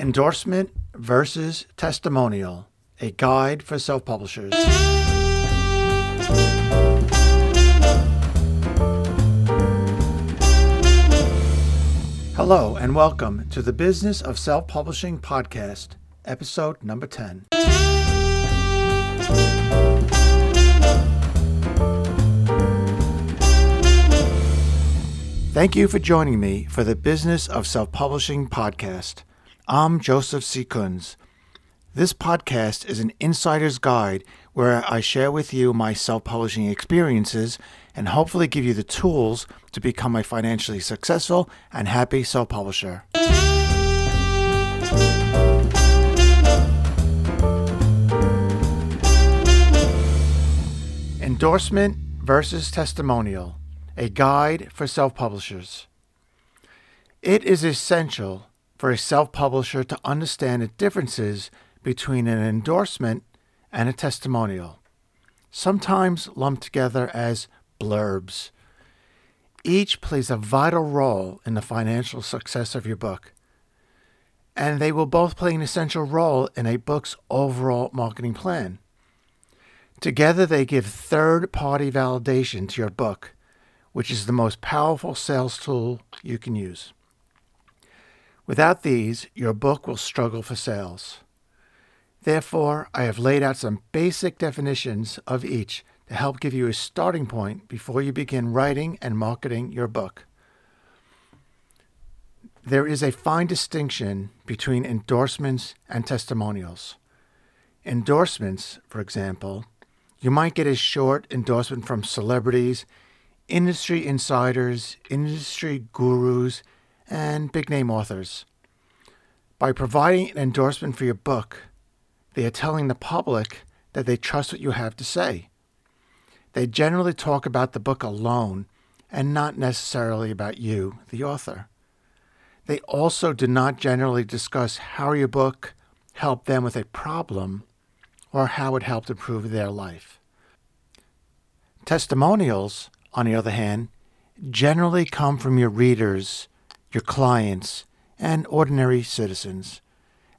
Endorsement versus Testimonial, a guide for self-publishers. Hello and welcome to the Business of Self-Publishing podcast, episode number 10. Thank you for joining me for the Business of Self-Publishing podcast. I'm Joseph C. Kunz. This podcast is an insider's guide where I share with you my self-publishing experiences and hopefully give you the tools to become a financially successful and happy self-publisher. Endorsement versus Testimonial, a guide for self-publishers. It is essential for a self-publisher to understand the differences between an endorsement and a testimonial, sometimes lumped together as blurbs. Each plays a vital role in the financial success of your book, and they will both play an essential role in a book's overall marketing plan. Together, they give third-party validation to your book, which is the most powerful sales tool you can use. Without these, your book will struggle for sales. Therefore, I have laid out some basic definitions of each to help give you a starting point before you begin writing and marketing your book. There is a fine distinction between endorsements and testimonials. Endorsements, for example, you might get a short endorsement from celebrities, industry insiders, industry gurus, and big-name authors. By providing an endorsement for your book, they are telling the public that they trust what you have to say. They generally talk about the book alone and not necessarily about you, the author. They also do not generally discuss how your book helped them with a problem or how it helped improve their life. Testimonials, on the other hand, generally come from your readers, your clients, and ordinary citizens.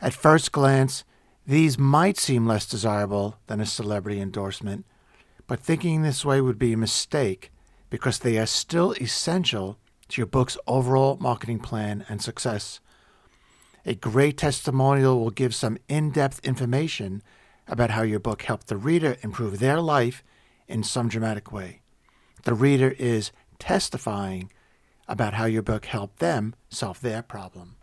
At first glance, these might seem less desirable than a celebrity endorsement, but thinking this way would be a mistake because they are still essential to your book's overall marketing plan and success. A great testimonial will give some in-depth information about how your book helped the reader improve their life in some dramatic way. The reader is testifying about how your book helped them solve their problem.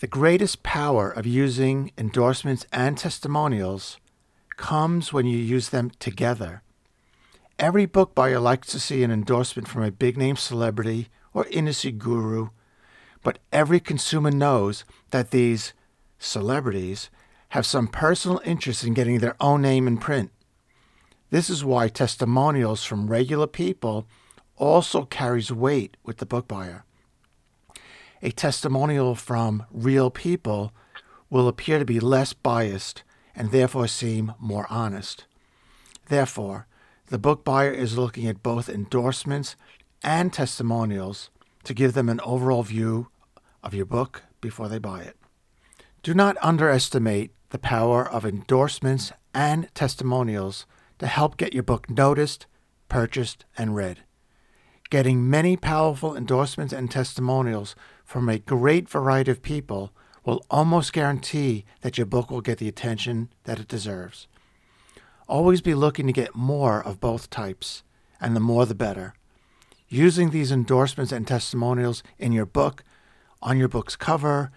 The greatest power of using endorsements and testimonials comes when you use them together. Every book buyer likes to see an endorsement from a big-name celebrity or industry guru, but every consumer knows that these celebrities have some personal interest in getting their own name in print. This is why testimonials from regular people also carries weight with the book buyer. A testimonial from real people will appear to be less biased and therefore seem more honest. Therefore, the book buyer is looking at both endorsements and testimonials to give them an overall view of your book before they buy it. Do not underestimate the power of endorsements and testimonials to help get your book noticed, purchased, and read. Getting many powerful endorsements and testimonials from a great variety of people will almost guarantee that your book will get the attention that it deserves. Always be looking to get more of both types, and the more the better. Using these endorsements and testimonials in your book, on your book's cover,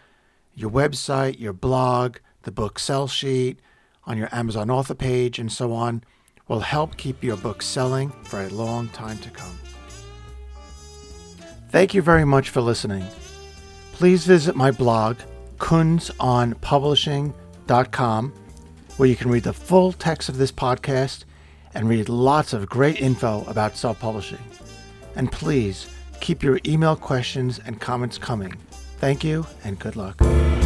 your website, your blog, the book sell sheet, on your Amazon author page, and so on, will help keep your book selling for a long time to come. Thank you very much for listening. Please visit my blog, kunzonpublishing.com, where you can read the full text of this podcast and read lots of great info about self-publishing. And please keep your email questions and comments coming. Thank you and good luck.